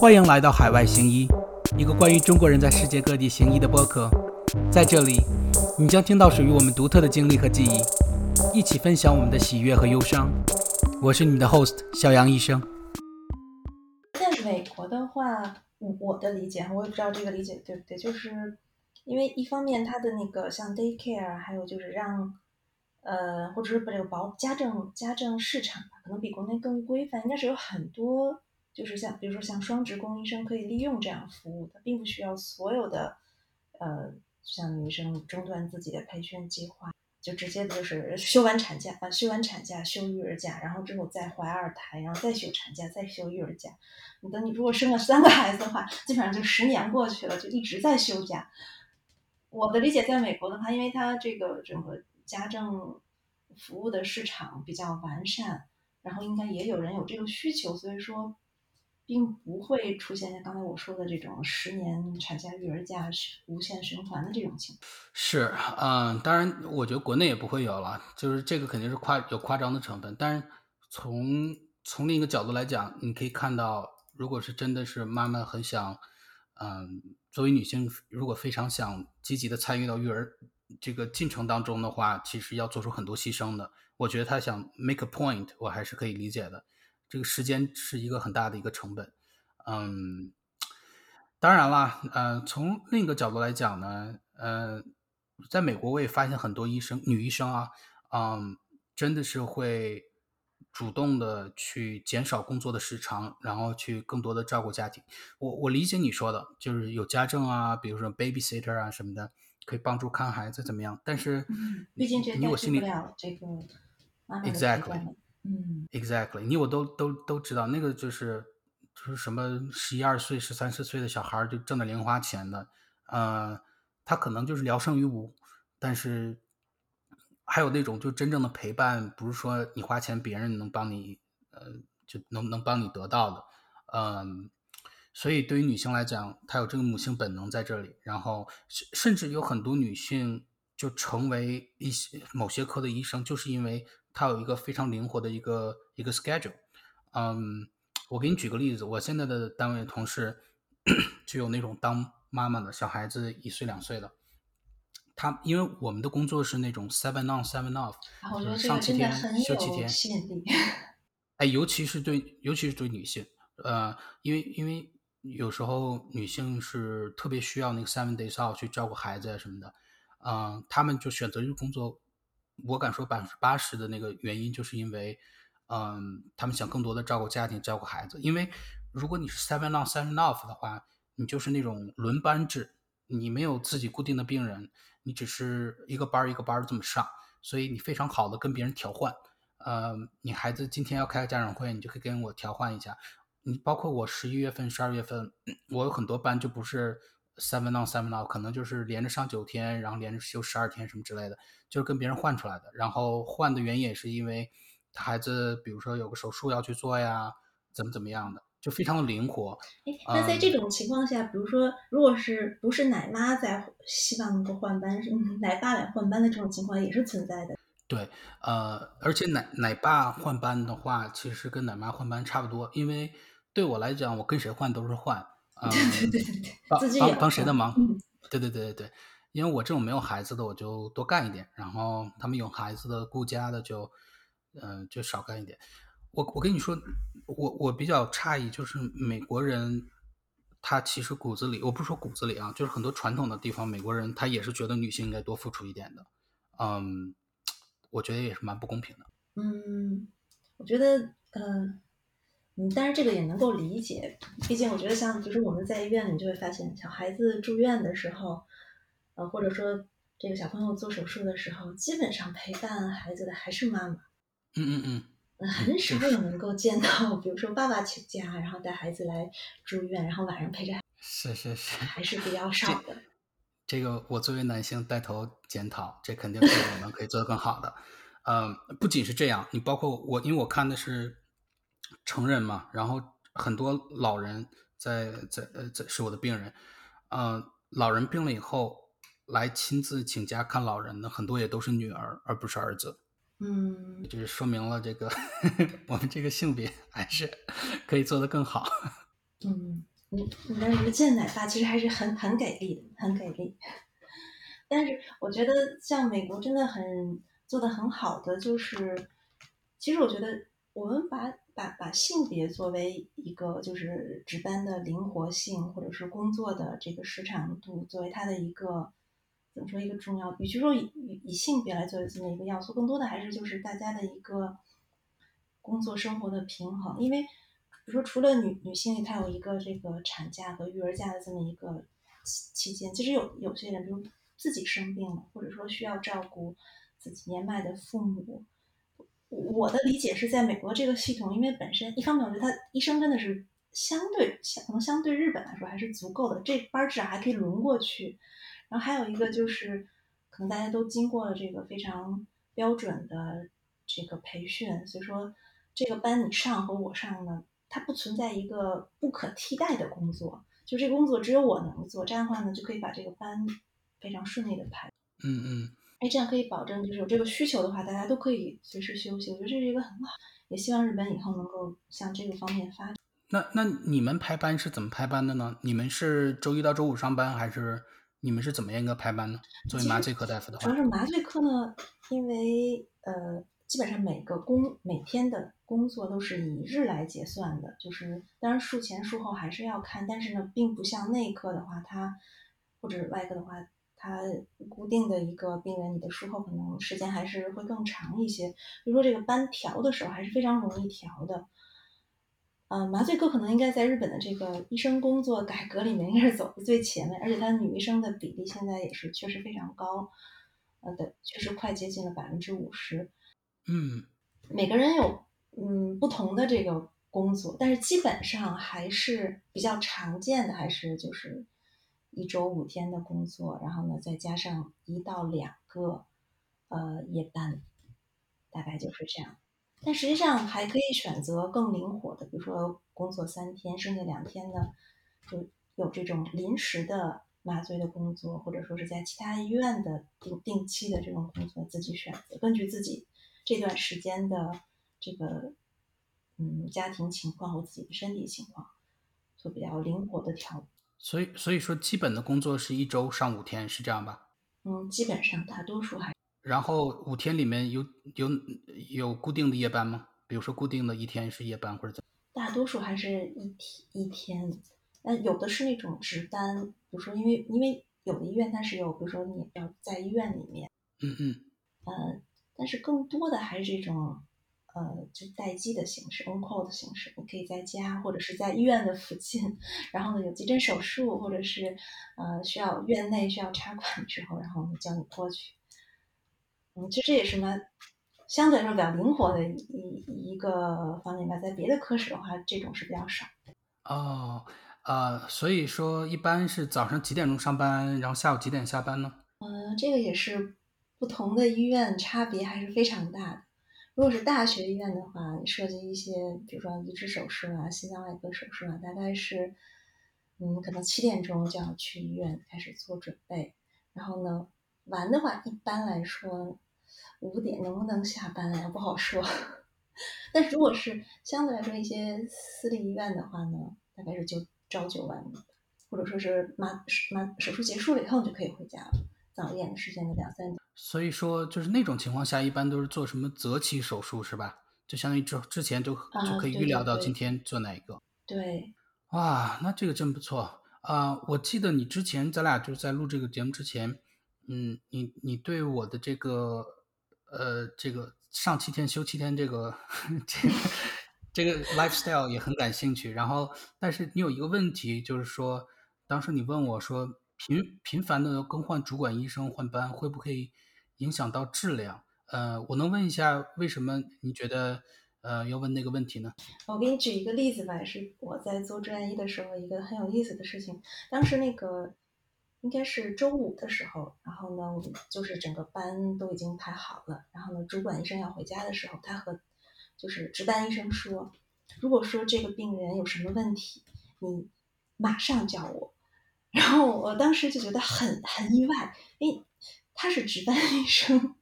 欢迎来到海外行医，一个关于中国人在世界各地行医的播客。在这里，你将听到属于我们独特的经历和记忆，一起分享我们的喜悦和忧伤。我是你的 host 小杨医生。在美国的话，我的理解，我也不知道这个理解对不对，就是因为一方面它的那个像 daycare， 还有就是让或者是把这个家政市场吧，可能比国内更规范，应该是有很多就是像比如说像双职工医生可以利用这样服务的，并不需要所有的像医生中断自己的培训计划，就直接就是休完产假休育儿假，然后之后再怀二胎，然后再休产假再休育儿假。你等你如果生了3个孩子的话，基本上就10年过去了，就一直在休假。我的理解，在美国的话，因为它这个整个家政服务的市场比较完善，然后应该也有人有这个需求，所以说并不会出现像刚才我说的这种10年产假育儿假无限循环的这种情况。是，当然我觉得国内也不会有了，就是这个肯定是有夸张的成分。但是从另一个角度来讲，你可以看到，如果是真的是妈妈很想，作为女性如果非常想积极的参与到育儿这个进程当中的话，其实要做出很多牺牲的。我觉得她想 make a point， 我还是可以理解的。这个时间是一个很大的一个成本，当然啦，从另一个角度来讲呢，在美国我也发现很多女医生啊，真的是会主动的去减少工作的时长，然后去更多的照顾家庭。我理解你说的，就是有家政啊，比如说 babysitter 啊什么的，可以帮助看孩子怎么样。但是，毕竟这代替不了这个妈妈的陪伴。Exactly， 你我都知道，那个就是什么11、12岁、13、14岁的小孩就挣点零花钱的，他可能就是聊胜于无。但是还有那种就真正的陪伴，不是说你花钱别人能帮你，就能帮你得到的，所以对于女性来讲，她有这个母性本能在这里，然后甚至有很多女性就成为某些科的医生，就是因为它有一个非常灵活的一个 schedule。 我给你举个例子，我现在的单位同事就有那种当妈妈的小孩子1岁2岁的，他因为我们的工作是那种 7 on 7 off， 我觉得这个真的很有吸引力，尤其是对女性，因为有时候女性是特别需要那个 7 days off 去照顾孩子什么的，他们就选择这工作。我敢说80%的那个原因就是因为，他们想更多的照顾家庭、照顾孩子。因为如果你是 7 on 7 off 的话，你就是那种轮班制，你没有自己固定的病人，你只是一个班一个班这么上，所以你非常好的跟别人调换。你孩子今天要开个家长会，你就可以跟我调换一下。你包括我11月份、12月份，我有很多班就不是7 on 7 off， 可能就是连着上9天，然后连着休12天什么之类的，就是跟别人换出来的。然后换的原因也是因为他孩子比如说有个手术要去做呀，怎么样的，就非常的灵活。那在这种情况下，比如说如果是不是奶妈在希望能够换班，是奶爸来换班的，这种情况也是存在的。对，而且奶爸换班的话其实跟奶妈换班差不多，因为对我来讲，我跟谁换都是换，帮谁的忙，对，因为我这种没有孩子的我就多干一点，然后他们有孩子的顾家的就少干一点。我跟你说，我比较诧异，就是美国人他其实骨子里，我不说骨子里啊，就是很多传统的地方，美国人他也是觉得女性应该多付出一点的，我觉得也是蛮不公平的。我觉得但是这个也能够理解，毕竟我觉得像就是我们在医院里就会发现，小孩子住院的时候，或者说这个小朋友做手术的时候，基本上陪伴孩子的还是妈妈。很少有能够见到，比如说爸爸请假，然后带孩子来住院，然后晚上陪着孩子。是，还是比较少的。这个我作为男性带头检讨，这肯定是我们可以做得更好的。不仅是这样，你包括我，因为我看的是成人嘛，然后很多老人在是我的病人，老人病了以后来亲自请假看老人的很多也都是女儿而不是儿子，就是说明了这个我们这个性别还是可以做得更好。你的无间奶爸其实还是很给力的，很给力。但是我觉得像美国真的很做得很好的就是，其实我觉得我们把性别作为一个就是值班的灵活性，或者是工作的这个时长度作为它的一个怎么说一个重要，与其说以性别来作为这么一个要素，更多的还是就是大家的一个工作生活的平衡。因为比如说除了女性她有一个这个产假和育儿假的这么一个期间，其实有些人比如自己生病了，或者说需要照顾自己年迈的父母。我的理解是在美国这个系统，因为本身一方面我觉得他医生真的是可能相对日本来说还是足够的，这班至少还可以轮过去。然后还有一个就是可能大家都经过了这个非常标准的这个培训，所以说这个班你上和我上呢，它不存在一个不可替代的工作，就这个工作只有我能做，这样的话呢就可以把这个班非常顺利的排。这样可以保证就是有这个需求的话大家都可以随时休息，我觉得这是一个很好，也希望日本以后能够向这个方面发展。那你们排班是怎么排班的呢？你们是周一到周五上班，还是你们是怎么样一个排班呢？作为麻醉科大夫的话，主要是麻醉科呢，因为基本上每天的工作都是以日来结算的，就是当然术前术后还是要看，但是呢并不像内科的话它或者外科的话它固定的一个病人，你的术后可能时间还是会更长一些。比如说这个班调的时候还是非常容易调的。麻醉科可能应该在日本的这个医生工作改革里面应该是走的最前面，而且它女医生的比例现在也是确实非常高，确实快接近了 50%。每个人有不同的这个工作，但是基本上还是比较常见的，还是就是一周5天的工作，然后呢再加上1到2个夜班，大概就是这样。但实际上还可以选择更灵活的，比如说工作3天，剩下2天呢就有这种临时的麻醉的工作，或者说是在其他医院的定期的这种工作，自己选择，根据自己这段时间的这个家庭情况和自己的身体情况做比较灵活的调整。所以说基本的工作是一周上5天，是这样吧？基本上大多数还。然后5天里面有固定的夜班吗？比如说固定的一天是夜班或者怎么？大多数还是一天，但有的是那种值班，比如说因为有的医院它是有，比如说你要在医院里面，但是更多的还是这种就待机的形式 on call 的形式，你可以在家或者是在医院的附近，然后呢有急诊手术或者是需要院内需要插管的时候，然后我们叫你过去。其实这也是相对来说比较灵活的一个方面吧，在别的科室的话这种是比较少的。所以说一般是早上几点钟上班，然后下午几点下班呢？这个也是不同的医院差别还是非常大的。如果是大学医院的话，涉及一些比如说移植手术啊、心脏外科手术啊，大概是可能7点钟就要去医院开始做准备，然后呢晚的话一般来说5点能不能下班啊不好说。但是如果是相对来说一些私立医院的话呢，大概是朝9晚5，或者说是手术结束了以后就可以回家了，早一点的时间的2-3点。所以说就是那种情况下一般都是做什么择期手术是吧？就相当于之前就可以预料到今天做哪一个。对。哇，那这个真不错我记得你之前咱俩就是在录这个节目之前你对我的这个上7天休7天这个 lifestyle 也很感兴趣，然后但是你有一个问题，就是说当时你问我说频繁的更换主管医生换班会不会影响到质量？我能问一下为什么你觉得要问那个问题呢？我给你举一个例子吧，也是我在做专医的时候一个很有意思的事情。当时那个应该是周五的时候，然后呢我就是整个班都已经排好了，然后呢主管医生要回家的时候，他和就是值班医生说，如果说这个病人有什么问题你马上叫我。然后我当时就觉得很意外，诶，他是值班医生，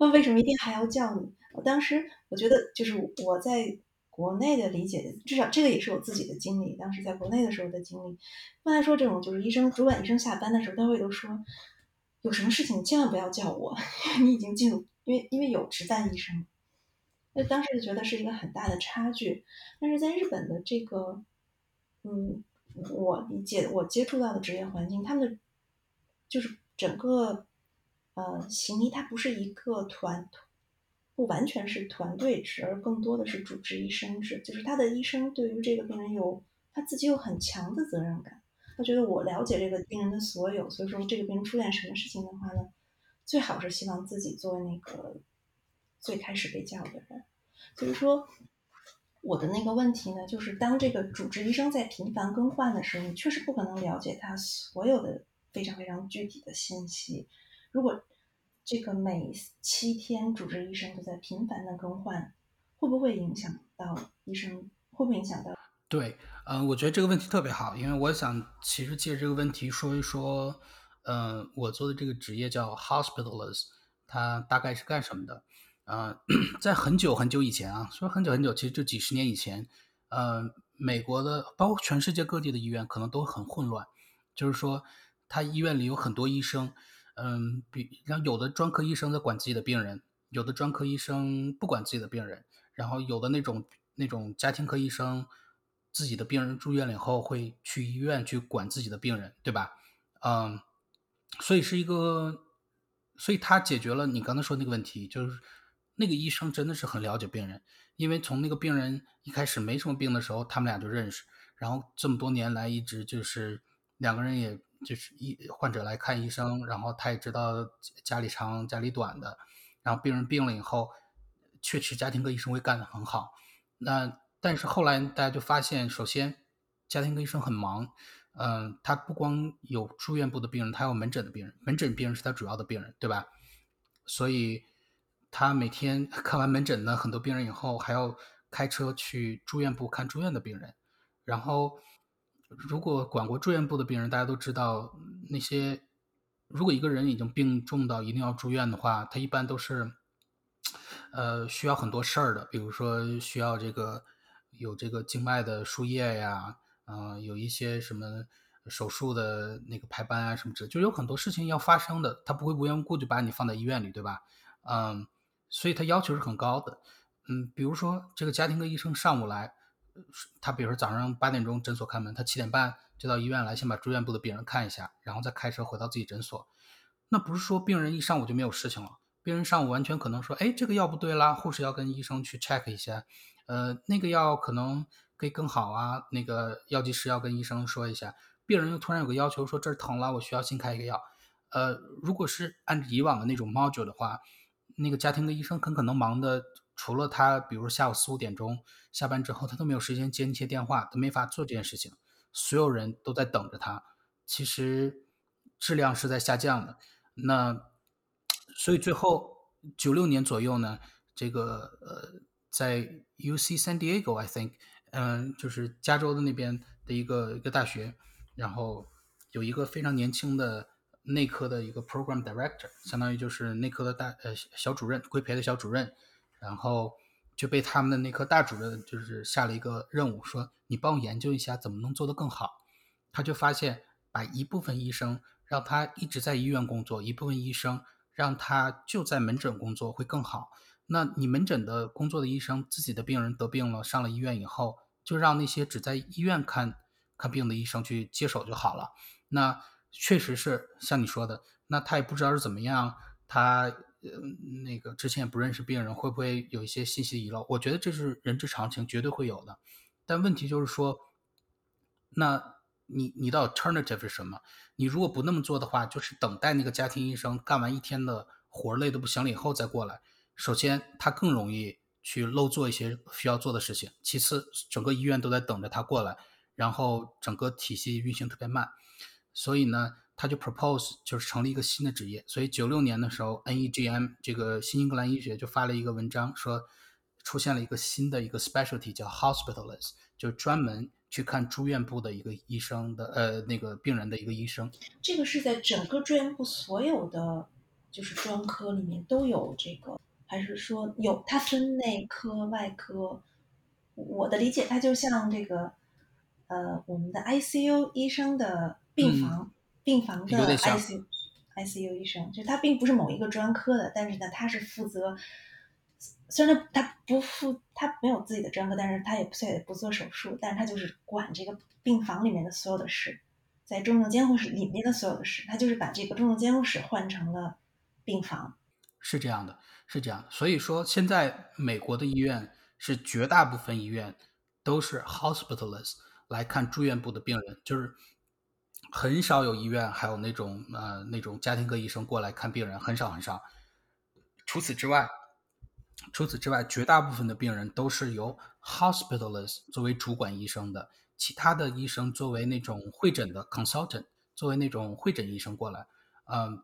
那为什么一定还要叫你？我当时我觉得就是我在国内的理解，至少这个也是我自己的经历，当时在国内的时候的经历。一般来说这种就是医生，主管医生下班的时候都会都说，有什么事情千万不要叫我，因为你已经进入，因为有值班医生。那当时就觉得是一个很大的差距。但是在日本的这个我理解我接触到的职业环境，他们的就是整个行医它不是一个团，不完全是团队制，而更多的是主治医生制，就是他的医生对于这个病人他自己有很强的责任感，他觉得我了解这个病人的所有，所以说这个病人出现什么事情的话呢，最好是希望自己做那个最开始被叫的人。所以说我的那个问题呢，就是当这个主治医生在频繁更换的时候，你确实不可能了解他所有的非常非常具体的信息。如果这个每7天主治医生都在频繁的更换，会不会影响到医生？会不会影响到？对，我觉得这个问题特别好，因为我想其实借这个问题说一说，我做的这个职业叫 hospitalist， 它大概是干什么的？在很久很久以前啊，说很久很久，其实就几十年以前，美国的包括全世界各地的医院可能都很混乱，就是说他医院里有很多医生，然后有的专科医生在管自己的病人，有的专科医生不管自己的病人，然后有的那种家庭科医生自己的病人住院了以后会去医院去管自己的病人，对吧？所以他解决了你刚才说那个问题，就是那个医生真的是很了解病人，因为从那个病人一开始没什么病的时候他们俩就认识，然后这么多年来一直就是两个人也就是患者来看医生，然后他也知道家里长家里短的，然后病人病了以后确实家庭科医生会干得很好。但是后来大家就发现，首先家庭科医生很忙，他不光有住院部的病人，他有门诊的病人，门诊病人是他主要的病人，对吧？所以他每天看完门诊的很多病人以后，还要开车去住院部看住院的病人。然后如果管过住院部的病人，大家都知道，那些如果一个人已经病重到一定要住院的话，他一般都是需要很多事儿的，比如说需要有这个静脉的输液呀，有一些什么手术的那个排班啊什么之类，就有很多事情要发生的，他不会无缘无故就把你放在医院里，对吧？所以他要求是很高的。比如说这个家庭科医生上午来，他比如说早上8点钟诊所开门，他7点半就到医院来，先把住院部的病人看一下，然后再开车回到自己诊所。那不是说病人一上午就没有事情了，病人上午完全可能说，哎，这个药不对啦，护士要跟医生去 check 一下，那个药可能可以更好啊，那个药剂师要跟医生说一下。病人又突然有个要求说这儿疼了，我需要新开一个药。如果是按照以往的那种 module 的话，那个家庭科医生很可能忙的，除了他比如下午4、5点钟下班之后，他都没有时间接一些电话，他没法做这件事情，所有人都在等着他，其实质量是在下降的。那所以最后96年左右呢，这个在 UC San Diego I think 就是加州的那边的一个大学，然后有一个非常年轻的内科的一个 program director， 相当于就是内科的小主任，规培的小主任，然后就被他们的内科大主任就是下了一个任务，说你帮我研究一下怎么能做得更好。他就发现把一部分医生让他一直在医院工作，一部分医生让他就在门诊工作会更好。那你门诊的工作的医生自己的病人得病了上了医院以后，就让那些只在医院看病的医生去接手就好了。那确实是像你说的，那他也不知道是怎么样，他那个之前也不认识病人，会不会有一些信息遗漏？我觉得这是人之常情，绝对会有的。但问题就是说，那你的 alternative 是什么？你如果不那么做的话，就是等待那个家庭医生干完一天的活累都不行了以后再过来。首先他更容易去漏做一些需要做的事情，其次整个医院都在等着他过来，然后整个体系运行特别慢。所以呢他就 propose 就是成立一个新的职业。所以96年的时候 NEJM 这个新英格兰医学就发了一个文章，说出现了一个新的一个 specialty 叫 hospitalist， 就专门去看住院部的一个医生的那个病人的一个医生。这个是在整个住院部所有的就是专科里面都有这个，还是说有它分内科外科我的理解它就像这个我们的 ICU 医生的病房、病房的 ICU 医生，就他并不是某一个专科的，但是呢他是负责，虽然他没有自己的专科，但是他也虽然也不做手术，但是他就是管这个病房里面的所有的事，在重症监护室里面的所有的事，他就是把这个重症监护室换成了病房。是这样的，是这样的。所以说现在美国的医院是绝大部分医院都是 hospitalist 来看住院部的病人，就是很少有医院还有那种家庭科医生过来看病人，很少很少。除此之外，绝大部分的病人都是由 hospitalist 作为主管医生的，其他的医生作为那种会诊的 consultant， 作为那种会诊医生过来。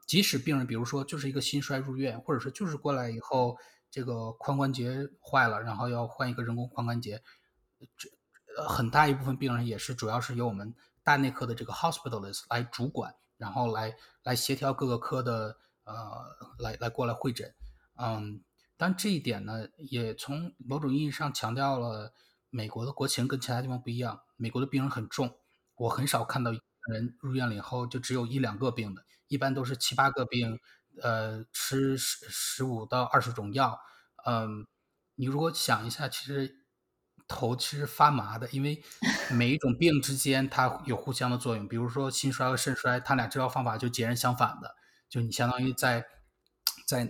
即使病人比如说就是一个心衰入院，或者是就是过来以后这个髋关节坏了，然后要换一个人工髋关节，很大一部分病人也是主要是由我们大内科的这个 hospitalist 来主管，然后来协调各个科的来过来会诊。但这一点呢也从某种意义上强调了美国的国情跟其他地方不一样。美国的病人很重，我很少看到人入院了以后就只有一两个病的，一般都是七八个病，吃15到20种药。你如果想一下，其实头其实发麻的，因为每一种病之间它有互相的作用。比如说心衰和肾衰，它俩治疗方法就截然相反的，就你相当于在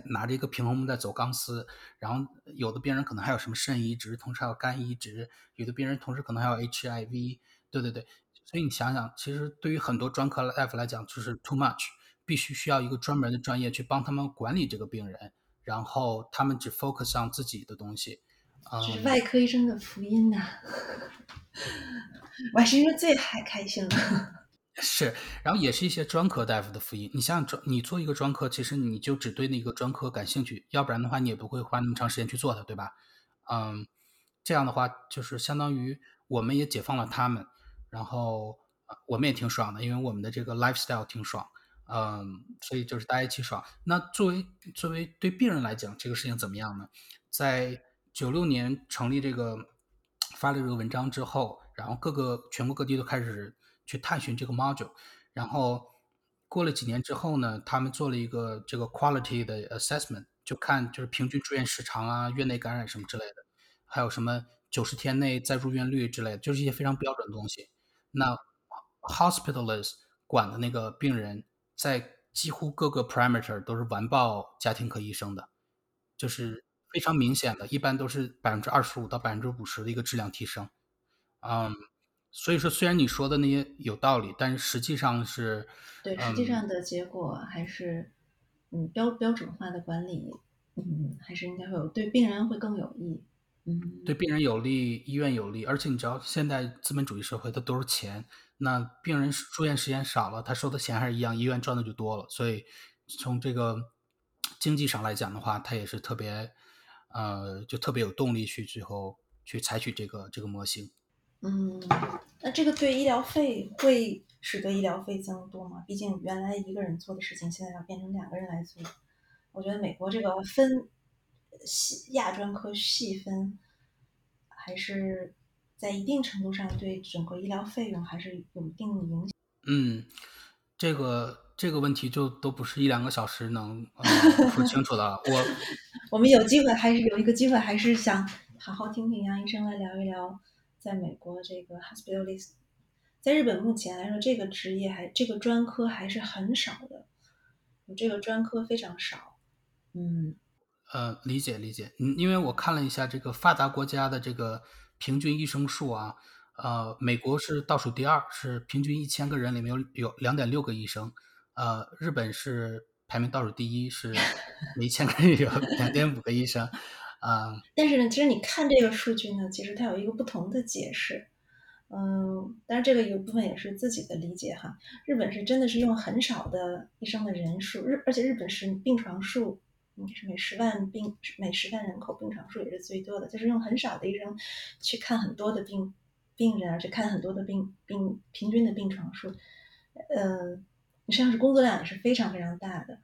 拿着一个平衡木在走钢丝。然后有的病人可能还有什么肾移植，同时还有肝移植，有的病人同时可能还有 HIV。 对对对，所以你想想，其实对于很多专科大夫来讲就是 too much， 必须需要一个专门的专业去帮他们管理这个病人，然后他们只 focus on 自己的东西。就是外科医生的福音呐、我还是因为最开心了。是，然后也是一些专科大夫的福音。你像你做一个专科，其实你就只对那个专科感兴趣，要不然的话你也不会花那么长时间去做它，对吧？这样的话就是相当于我们也解放了他们，然后我们也挺爽的，因为我们的这个 lifestyle 挺爽。所以就是大家一起爽。那作为对病人来讲，这个事情怎么样呢？在96年成立这个发了这个文章之后，然后全国各地都开始去探寻这个 module， 然后过了几年之后呢，他们做了一个这个 quality 的 assessment， 就看就是平均住院时长啊、院内感染什么之类的，还有什么90天内再入院率之类的，就是一些非常标准的东西。那 hospitalist 管的那个病人在几乎各个 parameter 都是完爆家庭科医生的，就是非常明显的，一般都是25%到50%的一个质量提升。所以说虽然你说的那些有道理，但是实际上是对，实际上的结果还是标准化的管理还是应该会有，对病人会更有益。对病人有利，医院有利。而且你知道现在资本主义社会它都是钱，那病人住院时间少了，他收的钱还是一样，医院赚的就多了。所以从这个经济上来讲的话，它也是特别就特别有动力去最后去采取这个模型。那这个对医疗费会使得医疗费增多吗？毕竟原来一个人做的事情现在要变成2个人来做。我觉得美国这个亚专科细分还是在一定程度上对整个医疗费用还是有一定的影响。这个问题就都不是1-2个小时能说清楚的。我们有机会还是有一个机会，还是想好好听听杨医生来聊一聊在美国这个 hospitalist， 在日本目前来说，这个职业这个专科还是很少的，这个专科非常少。理解。因为我看了一下这个发达国家的这个平均医生数啊，美国是倒数第二，是平均1000个人里面有 2.6 个医生。日本是排名倒数第一，是每1000个人有 2.5 个医生。但是呢，其实你看这个数据呢，其实它有一个不同的解释。但是这个有部分也是自己的理解哈。日本是真的是用很少的医生的人数，而且日本是病床数应该是每10万人口病床数也是最多的，就是用很少的医生去看很多的病人，而且看很多的平均的病床数。你实际上是工作量也是非常非常大的。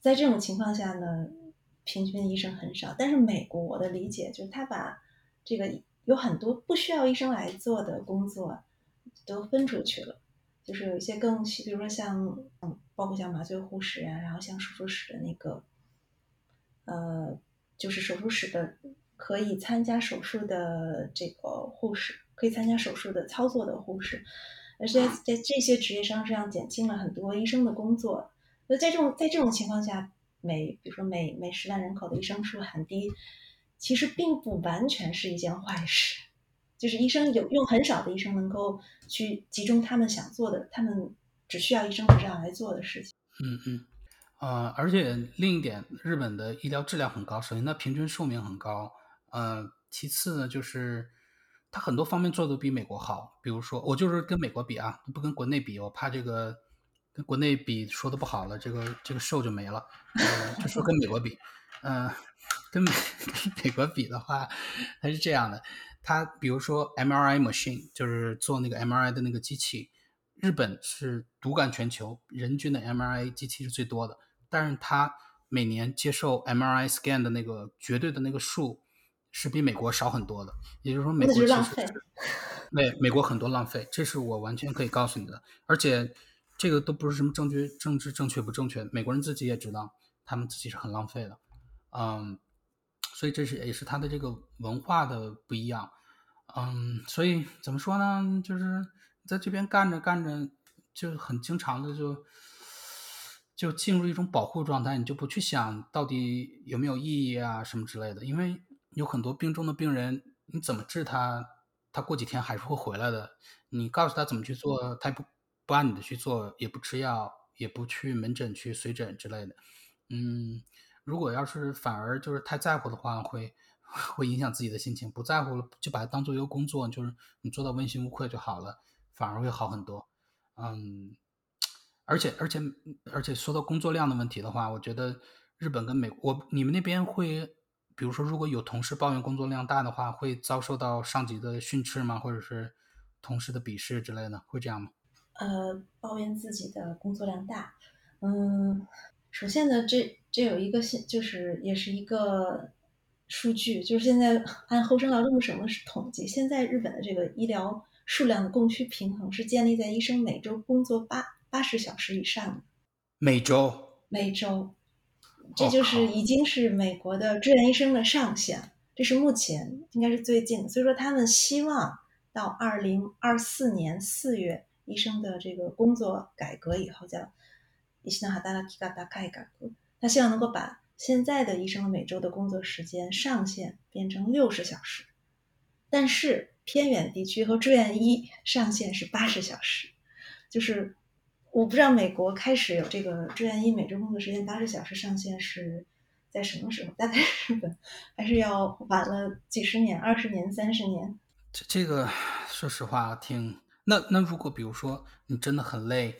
在这种情况下呢，平均医生很少。但是美国我的理解就是他把这个有很多不需要医生来做的工作都分出去了，就是有一些更细，比如说像包括像麻醉护士啊，然后像手术室的那个就是手术室的可以参加手术的这个护士，可以参加手术的操作的护士，而且在这些职业上这样减轻了很多医生的工作。那在这种情况下，比如说每10万人口的医生数很低，其实并不完全是一件坏事。就是医生用很少的医生能够去集中他们想做的，他们只需要医生这样来做的事情。而且另一点，日本的医疗质量很高，首先它平均寿命很高，其次呢就是它很多方面做的比美国好，比如说我就是跟美国比啊，不跟国内比，我怕这个跟国内比说的不好了，这个show就没了，就说跟美国比，跟美国比的话，它是这样的，它比如说 MRI machine 就是做那个 MRI 的那个机器，日本是独揽全球，人均的 MRI 机器是最多的，但是它每年接受 MRI scan 的那个绝对的那个数是比美国少很多的，也就是说美国其实浪费，对，美国很多浪费，这是我完全可以告诉你的，而且这个都不是什么政治正确不正确，美国人自己也知道他们自己是很浪费的，所以这是也是他的这个文化的不一样，所以怎么说呢，就是在这边干着就很经常的就进入一种保护状态，你就不去想到底有没有意义啊什么之类的，因为有很多病重的病人你怎么治他过几天还是会回来的，你告诉他怎么去做他也不按你的去做，也不吃药，也不去门诊去随诊之类的，如果要是反而就是太在乎的话，会影响自己的心情，不在乎了就把它当做一个工作，就是你做到问心无愧就好了，反而会好很多。而且说到工作量的问题的话，我觉得日本跟美国，你们那边会比如说如果有同事抱怨工作量大的话，会遭受到上级的训斥吗？或者是同事的鄙视之类的，会这样吗？抱怨自己的工作量大，首先呢这有一个就是也是一个数据，就是现在按厚生劳动省的统计，现在日本的这个医疗数量的供需平衡是建立在医生每周工作80小时以上的。每周，这就是已经是美国的志愿医生的上限，这是目前应该是最近的，所以说他们希望到2024年4月医生的这个工作改革以后，叫医師の働き方改革，他希望能够把现在的医生每周的工作时间上限变成60小时，但是偏远地区和志愿医上限是80小时，就是我不知道美国开始有这个志愿医每周工作时间80小时上限是在什么时候，大概日本还是要晚了几十年，20年30年。这个说实话挺那如果比如说你真的很累，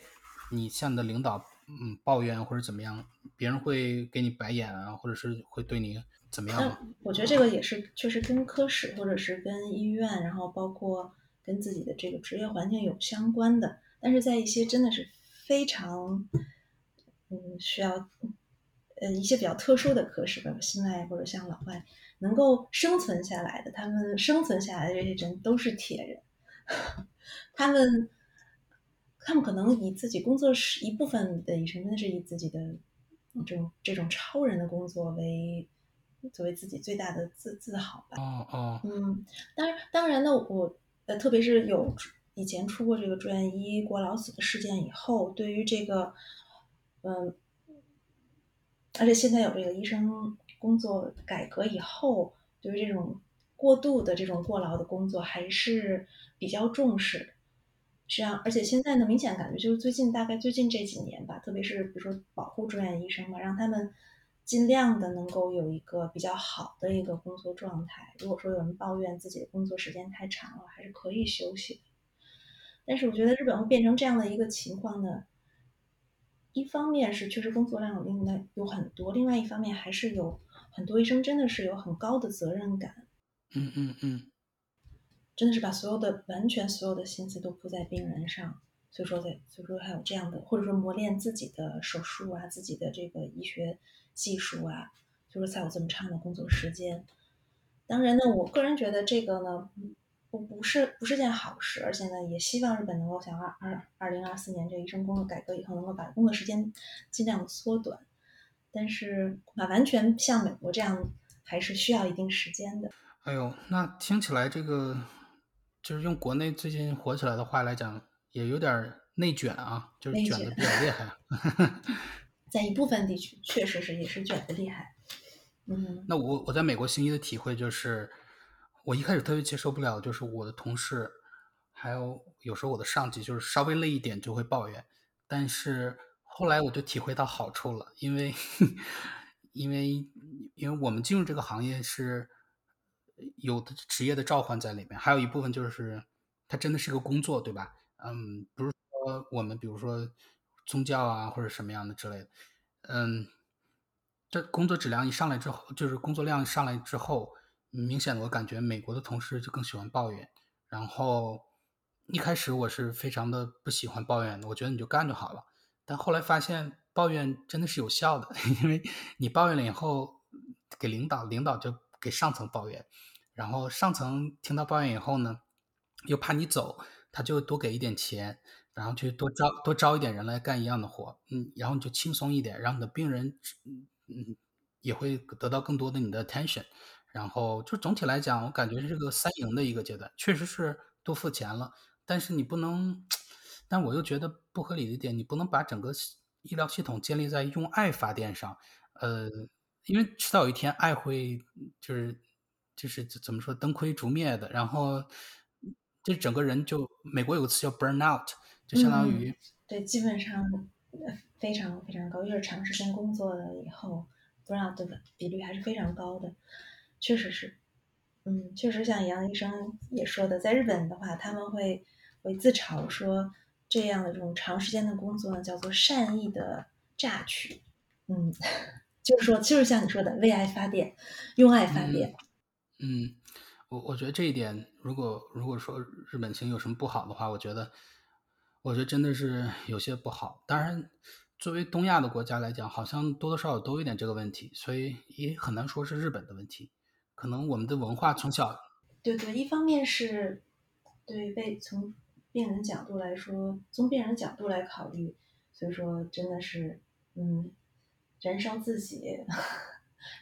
你向你的领导抱怨或者怎么样，别人会给你白眼啊，或者是会对你怎么样？我觉得这个也是确实跟科室或者是跟医院，然后包括跟自己的这个职业环境有相关的，但是在一些真的是非常需要一些比较特殊的科室，比如心外或者像老外，能够生存下来的，他们生存下来的这些人都是铁人，他们可能以自己工作一部分的医生真的是以自己的这种超人的工作作为自己最大的自豪吧。当然呢，我特别是有以前出过这个志愿医过劳死的事件以后，对于这个而且现在有这个医生工作改革以后，对于这种过度的这种过劳的工作还是比较重视的。是啊，而且现在呢，明显感觉就是最近这几年吧，特别是比如说保护志愿医生嘛，让他们尽量的能够有一个比较好的一个工作状态。如果说有人抱怨自己的工作时间太长了，还是可以休息的。但是我觉得日本会变成这样的一个情况呢，一方面是确实工作量有很多，另外一方面还是有很多医生真的是有很高的责任感。真的是把完全所有的心思都扑在病人上，所以说还有这样的，或者说磨练自己的手术啊，自己的这个医学技术啊，所以说才有这么长的工作时间。当然呢，我个人觉得这个呢，不是件好事，而且呢，也希望日本能够像2024年这一生工作改革以后，能够把工作时间尽量缩短，但是完全像美国这样还是需要一定时间的。哎呦，那听起来这个就是用国内最近火起来的话来讲，也有点内卷啊，就是卷的比较厉害。在一部分地区确实是也是卷的厉害。嗯，那我在美国行医的体会就是，我一开始特别接受不了，就是我的同事，还有时候我的上级，就是稍微累一点就会抱怨，但是后来我就体会到好处了，因为我们进入这个行业是有的职业的召唤在里面，还有一部分就是它真的是个工作，对吧？嗯，不是说我们比如说宗教啊或者什么样的之类的，嗯。这工作质量一上来之后，就是工作量一上来之后，明显的我感觉美国的同事就更喜欢抱怨。然后一开始我是非常的不喜欢抱怨的，我觉得你就干就好了。但后来发现抱怨真的是有效的，因为你抱怨了以后给领导，领导就给上层抱怨，然后上层听到抱怨以后呢，又怕你走，他就多给一点钱，然后去多招一点人来干一样的活，然后你就轻松一点，让你的病人也会得到更多的你的 attention， 然后就总体来讲我感觉是个三赢的一个阶段，确实是多付钱了，但是你不能，但我又觉得不合理的一点，你不能把整个医疗系统建立在用爱发电上，因为迟早有一天爱会就是怎么说灯盔逐灭的，然后这整个人就，美国有个词叫 burn out， 就相当于对，基本上非常非常高，越是长时间工作了以后 burnout 的比率还是非常高的，确实是，确实像杨医生也说的，在日本的话他们会自嘲说这样的这种长时间的工作呢叫做善意的榨取，就是说就是像你说的为爱发电，用爱发电。我觉得这一点如果说日本行有什么不好的话，我觉得真的是有些不好。当然作为东亚的国家来讲，好像多多少少都有点这个问题，所以也很难说是日本的问题，可能我们的文化从小，对，一方面是对从病人角度来说，从病人角度来考虑，所以说真的是燃烧自己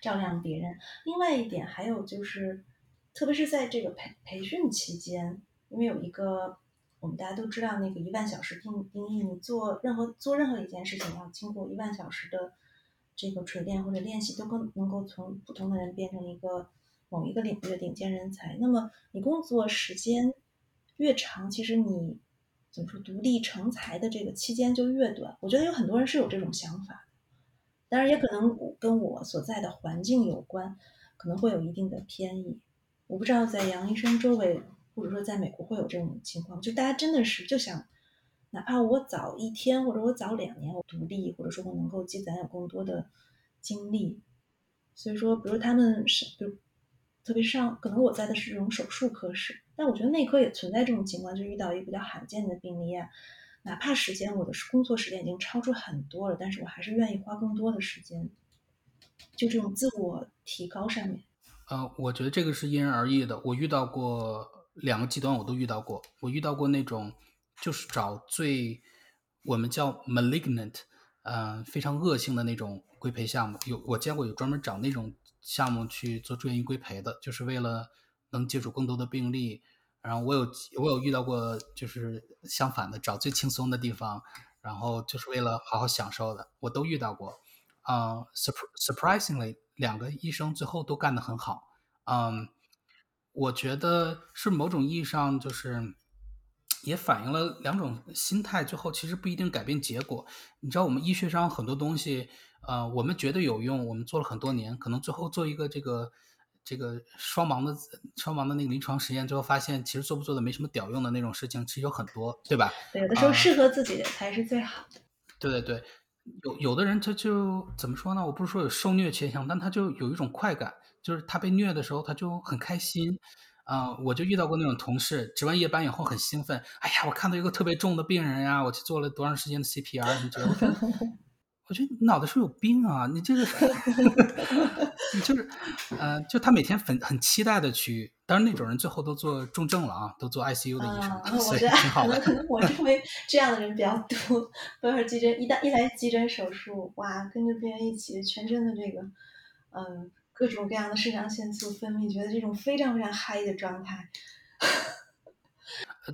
照亮别人。另外一点还有就是特别是在这个培训期间，因为有一个我们大家都知道那个10000小时定义，你做任何一件事情要经过10000小时的这个锤炼或者练习，都能够从不同的人变成一个某一个领域的顶尖人才。那么你工作时间越长，其实你怎么说独立成才的这个期间就越短。我觉得有很多人是有这种想法，当然也可能跟我所在的环境有关，可能会有一定的偏移。我不知道在杨医生周围或者说在美国会有这种情况，就大家真的是就想哪怕我早一天或者我早2年我独立，或者说我能够积攒有更多的精力。所以说比如他们是特别上，可能我在的是这种手术科室，但我觉得内科也存在这种情况，就遇到一个比较罕见的病例啊，哪怕时间我的工作时间已经超出很多了，但是我还是愿意花更多的时间，就这种自我提高上面。我觉得这个是因人而异的，我遇到过两个极端，我都遇到过。我遇到过那种就是找最我们叫 malignant， 非常恶性的那种规培项目。我见过有专门找那种项目去做住院医规培的，就是为了能接触更多的病例。然后我有遇到过就是相反的，找最轻松的地方，然后就是为了好好享受的，我都遇到过。surprisingly， 两个医生最后都干得很好。我觉得是某种意义上就是也反映了两种心态，最后其实不一定改变结果。你知道我们医学上很多东西，我们觉得有用，我们做了很多年，可能最后做一个这个双盲的那个临床实验，最后发现其实做不做的没什么屌用的那种事情其实有很多，对吧？对，有的时候适合自己的才是最好的。对，有的人他就怎么说呢，我不是说有受虐倾向，但他就有一种快感，就是他被虐的时候他就很开心。我就遇到过那种同事值完夜班以后很兴奋，哎呀我看到一个特别重的病人啊，我去做了多长时间的 CPR 什么之类的，我觉得你脑子是有病啊！你这个，你就是，就他每天很期待的去，当然那种人最后都做重症了啊，都做 ICU 的医生，所以挺好的。可能我认为这样的人比较多。不是急诊，一来急诊手术，哇，跟着病人一起，全身的这个，各种各样的肾上腺素分泌，觉得这种非常非常嗨的状态。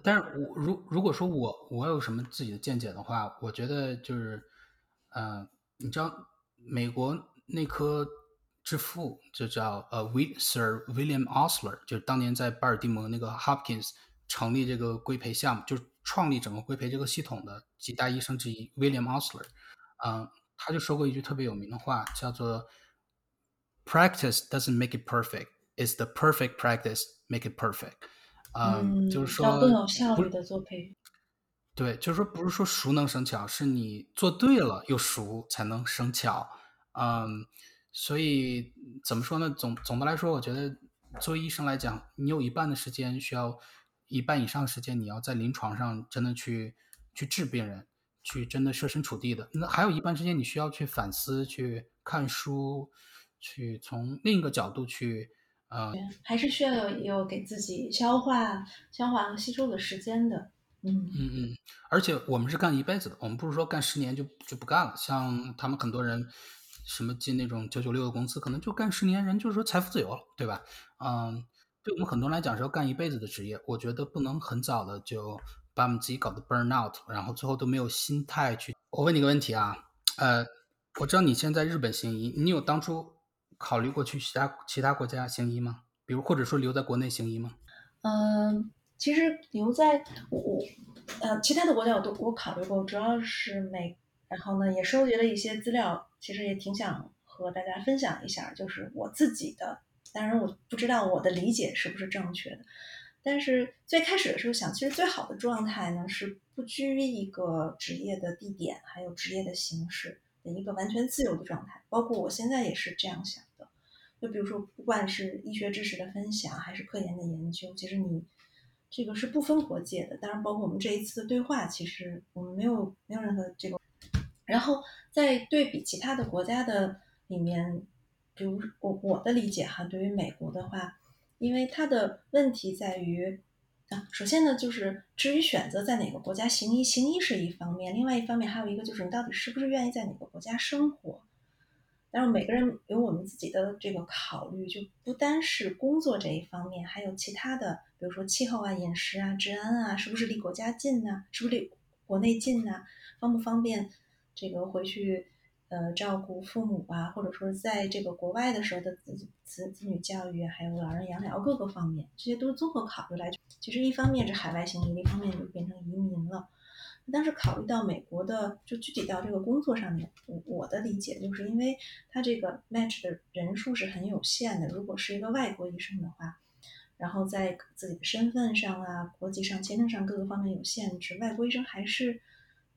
但是如果说我有什么自己的见解的话，我觉得就是。你知道美国内科之父就叫Sir William Osler， 就是当年在巴尔的摩那个 Hopkins 成立这个规培项目，就是创立整个规培这个系统的几大医生之一 William Osler， 他就说过一句特别有名的话，叫做 Practice doesn't make it perfect, it's the perfect practice make it perfect，就是说要更有效率的做培育。对，就是说不是说熟能生巧，是你做对了又熟才能生巧。所以怎么说呢，总的来说我觉得作为医生来讲，你有一半的时间需要一半以上的时间你要在临床上真的去治病人，去真的设身处地的，那还有一半时间你需要去反思，去看书，去从另一个角度去还是需要有给自己消化和吸收的时间的。而且我们是干一辈子的，我们不是说干10年就不干了。像他们很多人什么进那种996的公司，可能就干10年，人就是说财富自由了，对吧？对我们很多人来讲是要干一辈子的职业，我觉得不能很早的就把我们自己搞得 burn out， 然后最后都没有心态去。我问你个问题啊，我知道你现在日本行医，你有当初考虑过去其他国家行医吗？比如或者说留在国内行医吗？其实留在其他的国家我考虑过，主要是然后呢也收集了一些资料，其实也挺想和大家分享一下，就是我自己的，当然我不知道我的理解是不是正确的，但是最开始的时候想，其实最好的状态呢是不拘于一个职业的地点，还有职业的形式的一个完全自由的状态，包括我现在也是这样想的。就比如说不管是医学知识的分享还是科研的研究，其实你这个是不分国界的，当然包括我们这一次的对话，其实我们没有任何这个。然后在对比其他的国家的里面，比如我的理解哈，对于美国的话，因为它的问题在于首先呢就是至于选择在哪个国家行医是一方面，另外一方面还有一个就是你到底是不是愿意在哪个国家生活。但是每个人有我们自己的这个考虑，就不单是工作这一方面，还有其他的，比如说气候啊、饮食啊、治安啊，是不是离国家近啊，是不是离国内近啊，方不方便这个回去照顾父母啊，或者说在这个国外的时候的子女教育，还有老人养老各个方面，这些都是综合考虑来。其实一方面是海外行医，另一方面就变成移民了。但是考虑到美国的，就具体到这个工作上面，我的理解就是因为他这个 match 的人数是很有限的，如果是一个外国医生的话，然后在自己的身份上啊、国籍上、签证上各个方面有限制，外国医生还是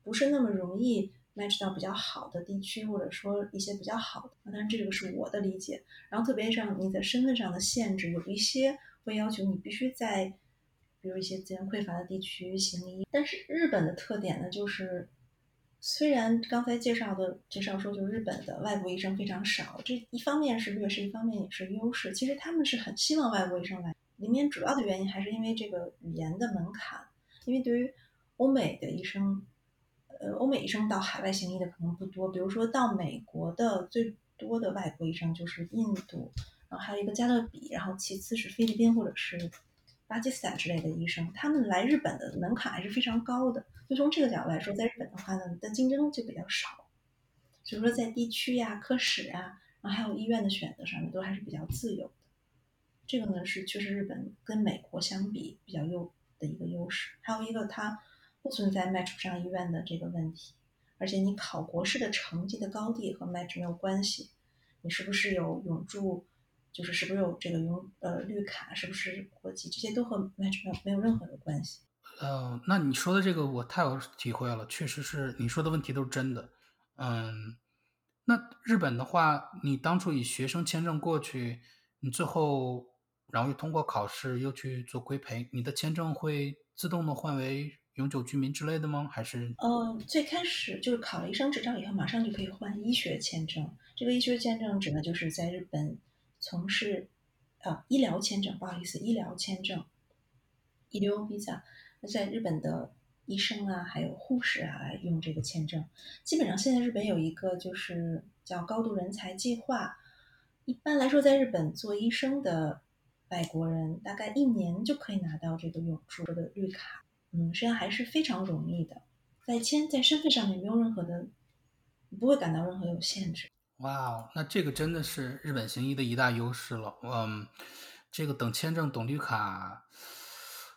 不是那么容易 match 到比较好的地区，或者说一些比较好的。当然这个是我的理解。然后特别像你在身份上的限制，有一些会要求你必须在比如一些资源匮乏的地区行医。但是日本的特点呢，就是虽然刚才介绍说就日本的外国医生非常少，这一方面是劣势，一方面也是优势。其实他们是很希望外国医生来，里面主要的原因还是因为这个语言的门槛。因为对于欧美医生到海外行医的可能不多，比如说到美国的最多的外国医生就是印度，然后还有一个加勒比，然后其次是菲律宾或者是巴基斯坦之类的医生，他们来日本的门槛还是非常高的。就从这个角度来说，在日本的话呢，的竞争就比较少，所以说在地区呀、科室啊，然后还有医院的选择上面都还是比较自由的。这个呢是确实日本跟美国相比比较的一个优势。还有一个它不存在 match 不上医院的这个问题，而且你考国试的成绩的高低和 match 没有关系，你是不是有永住，就是是不是有这个绿卡，是不是国籍，这些都和 match 没有任何的关系。那你说的这个我太有体会了，确实是你说的问题都是真的。那日本的话，你当初以学生签证过去，你最后然后又通过考试又去做规培，你的签证会自动的换为永久居民之类的吗？还是最开始就是考了医生执照以后马上就可以换医学签证。这个医学签证指的就是在日本从事医疗签证，不好意思，医疗签证，医疗 visa， 在日本的医生啊还有护士啊用这个签证。基本上现在日本有一个就是叫高度人才计划，一般来说在日本做医生的外国人大概1年就可以拿到这个永住的绿卡。实际上还是非常容易的，在身份上面没有任何的，不会感到任何有限制。哇，那这个真的是日本行医的一大优势了。这个等签证等绿卡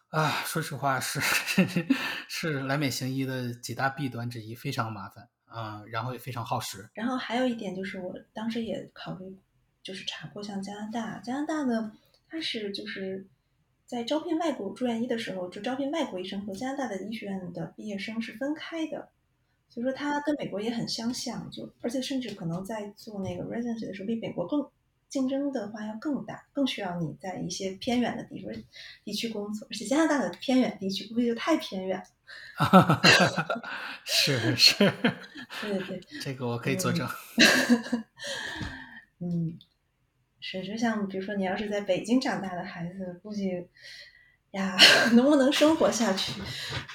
啊，说实话是来美行医的几大弊端之一，非常麻烦然后也非常耗时。然后还有一点就是我当时也考虑就是查过，像加拿大的它是就是在招聘外国住院医的时候，就招聘外国医生和加拿大的医学院的毕业生是分开的，所以说它跟美国也很相像，而且甚至可能在做那个 residency 的时候，比美国更竞争的话要更大，更需要你在一些偏远的地区工作，而且加拿大的偏远地区估计就太偏远了。是，对对，这个我可以作证。是，就像比如说你要是在北京长大的孩子，估计呀能不能生活下去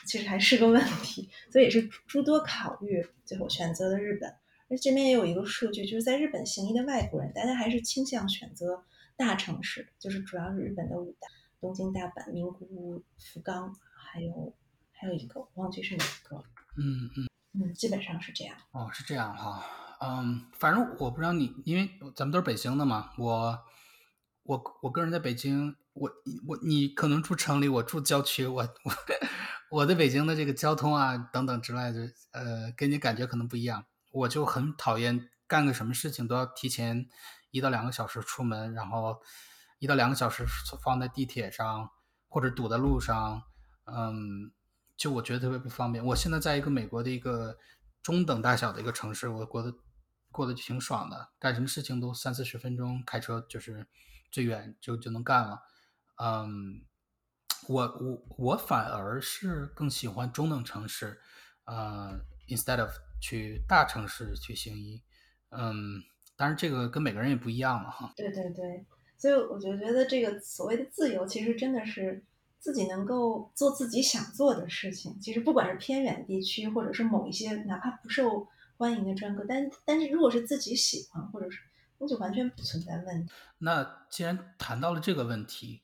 其实还是个问题，所以也是诸多考虑最后选择了日本。而这边也有一个数据，就是在日本行医的外国人大家还是倾向选择大城市，就是主要是日本的5大，东京、大阪、名古屋、福冈，还有一个我忘记是哪个。基本上是这样。是这样哈。反正我不知道你，因为咱们都是北京的嘛，我个人在北京，你可能住城里，我住郊区，我对北京的这个交通啊等等之类的，给你感觉可能不一样。我就很讨厌干个什么事情都要提前1到2个小时出门，然后1到2个小时放在地铁上或者堵在路上，就我觉得特别不方便。我现在在一个美国的一个中等大小的一个城市，我过得挺爽的，干什么事情都30-40分钟，开车就是最远就能干了。我反而是更喜欢中等城市，instead of 去大城市去行医。当然这个跟每个人也不一样了哈。对对对，所以我就觉得这个所谓的自由，其实真的是自己能够做自己想做的事情。其实不管是偏远地区，或者是某一些哪怕不受欢迎的专科，但是如果是自己喜欢，或者是那就完全不存在问题。那既然谈到了这个问题，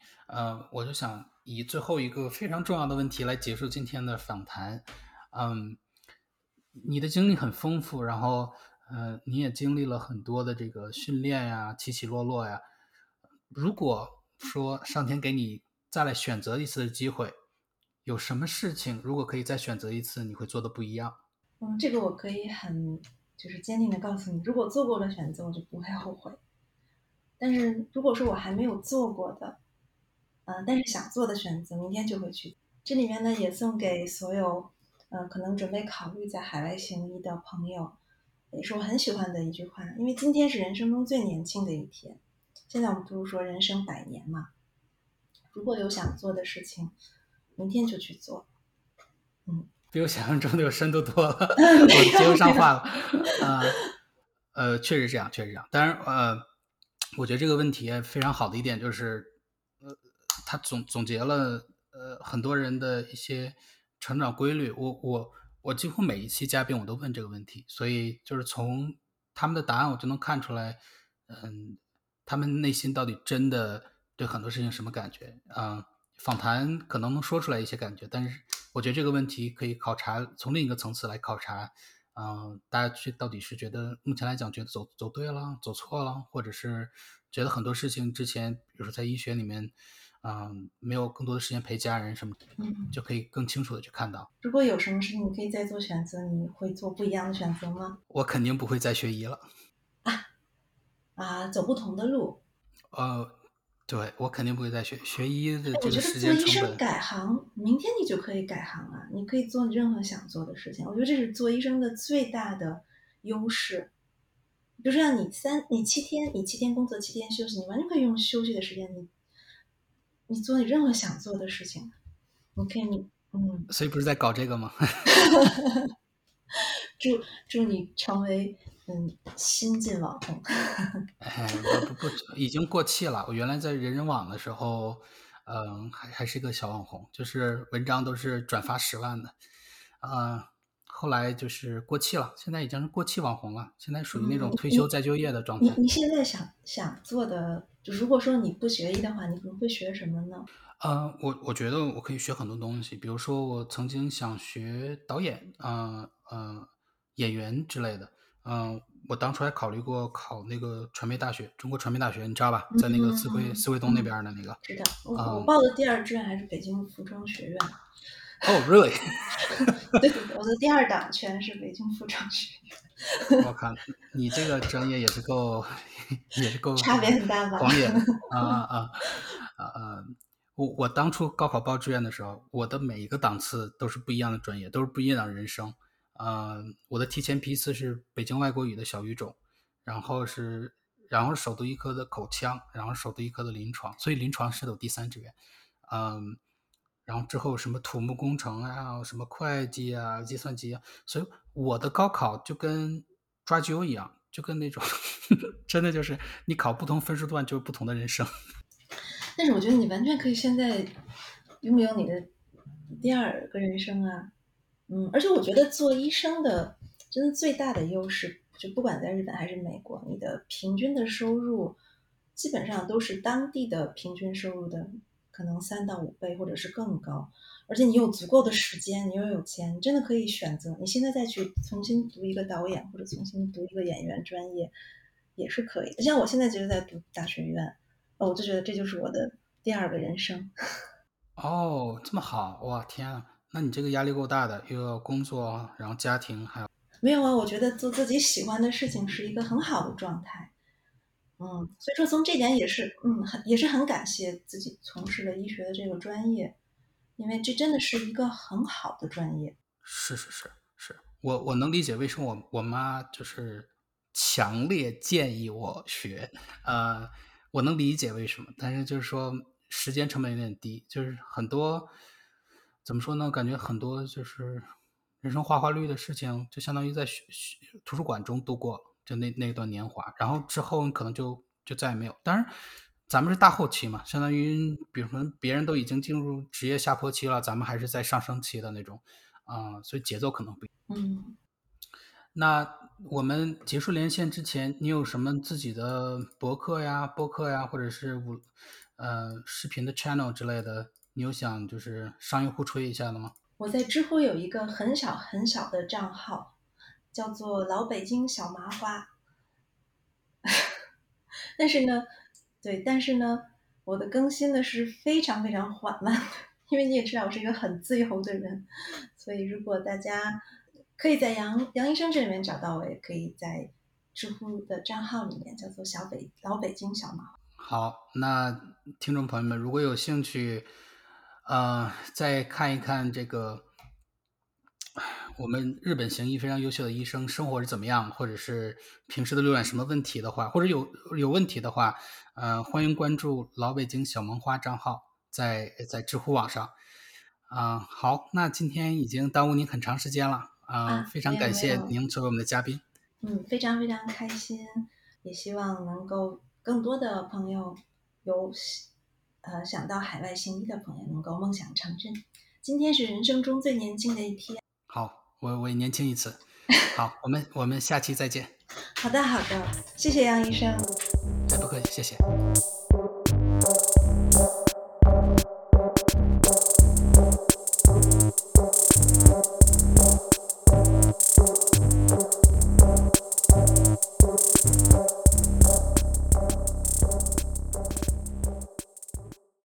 我就想以最后一个非常重要的问题来结束今天的访谈。你的经历很丰富，然后你也经历了很多的这个训练呀、起起落落呀。如果说上天给你再来选择一次的机会，有什么事情如果可以再选择一次，你会做的不一样？这个我可以很就是坚定的告诉你，如果做过了选择，我就不会后悔。但是如果说我还没有做过的，但是想做的选择，明天就会去。这里面呢，也送给所有可能准备考虑在海外行医的朋友，也是我很喜欢的一句话，因为今天是人生中最年轻的一天。现在我们不是说人生100年嘛？如果有想做的事情，明天就去做。比我想象中的有深度多了，我接不上话了。确实这样，确实这样。当然，我觉得这个问题非常好的一点就是，它总结了很多人的一些成长规律。我几乎每一期嘉宾我都问这个问题，所以就是从他们的答案我就能看出来，他们内心到底真的对很多事情什么感觉。访谈可能能说出来一些感觉，但是我觉得这个问题可以考察，从另一个层次来考察。大家到底是觉得目前来讲觉得走对了，走错了，或者是觉得很多事情之前比如说在医学里面没有更多的时间陪家人什么的，就可以更清楚的去看到。如果有什么事情可以再做选择，你会做不一样的选择吗？我肯定不会再学医了走不同的路。对，我肯定不会再学医的这个时间成本。我觉得做医生改行，明天你就可以改行了，你可以做你任何想做的事情。我觉得这是做医生的最大的优势。比如说像你7天工作7天休息，你完全可以用休息的时间，你做你任何想做的事情。你可以嗯，所以不是在搞这个吗？祝你成为新晋网红。哎，不，已经过气了。我原来在人人网的时候，还是个小网红，就是文章都是转发10万的，后来就是过气了，现在已经是过气网红了，现在属于那种退休再就业的状态。你现在想做的，就如果说你不学医的话，你会学什么呢？我觉得我可以学很多东西，比如说我曾经想学导演，演员之类的。我当初还考虑过考那个传媒大学，中国传媒大学，你知道吧？在那个四惠东那边的那个。知道，我报的第二志愿还是北京服装学院。哦，really？ 对，我的第二档全是北京服装学院。我看你这个专业也是够差别很大吧？狂野我当初高考报志愿的时候，我的每一个档次都是不一样的专业，都是不一样的人生。我的提前批次是北京外国语的小语种，然后首都医科的口腔，然后首都医科的临床，所以临床是我第三志愿。然后之后什么土木工程啊，什么会计啊，计算机啊，所以我的高考就跟抓阄一样，就跟那种真的就是你考不同分数段就是不同的人生。但是我觉得你完全可以现在拥有你的第二个人生啊，而且我觉得做医生的真的最大的优势，就不管在日本还是美国，你的平均的收入基本上都是当地的平均收入的可能3到5倍或者是更高，而且你有足够的时间，你又有钱，你真的可以选择你现在再去重新读一个导演或者重新读一个演员专业也是可以的。像我现在就是在读大学院，我就觉得这就是我的第二个人生。哦，这么好，哇天啊，那你这个压力够大的，又要工作然后家庭还有。没有啊，我觉得做自己喜欢的事情是一个很好的状态。所以说从这点也是，也是很感谢自己从事了医学的这个专业，因为这真的是一个很好的专业。是，我能理解为什么我妈就是强烈建议我学，我能理解为什么，但是就是说时间成本有点低，就是很多怎么说呢？感觉很多就是人生花花绿的事情，就相当于在图书馆中度过。就那段年华，然后之后可能就再也没有。当然咱们是大后期嘛，相当于比如说别人都已经进入职业下坡期了，咱们还是在上升期的那种，所以节奏可能不一样。那我们结束连线之前，你有什么自己的博客呀或者是视频的 channel 之类的，你有想就是商业互吹一下的吗？我在知乎有一个很小很小的账号，叫做老北京小麻花。但是呢我的更新的是非常非常缓慢的，因为你也知道我是一个很自由的人，所以如果大家可以在杨医生这里面找到我，也可以在知乎的账号里面叫做老北京小麻花。好，那听众朋友们如果有兴趣再看一看这个我们日本行医非常优秀的医生生活是怎么样，或者是平时都浏览什么问题的话，或者有问题的话，欢迎关注老北京小萌花账号，在知乎网上。好，那今天已经耽误您很长时间了，非常感谢您作为我们的嘉宾。非常非常开心，也希望能够更多的朋友有想到海外行医的朋友能够梦想成真。今天是人生中最年轻的一天。好，我也年轻一次。好，我们下期再见。好的，谢谢杨医生。不客气，谢谢。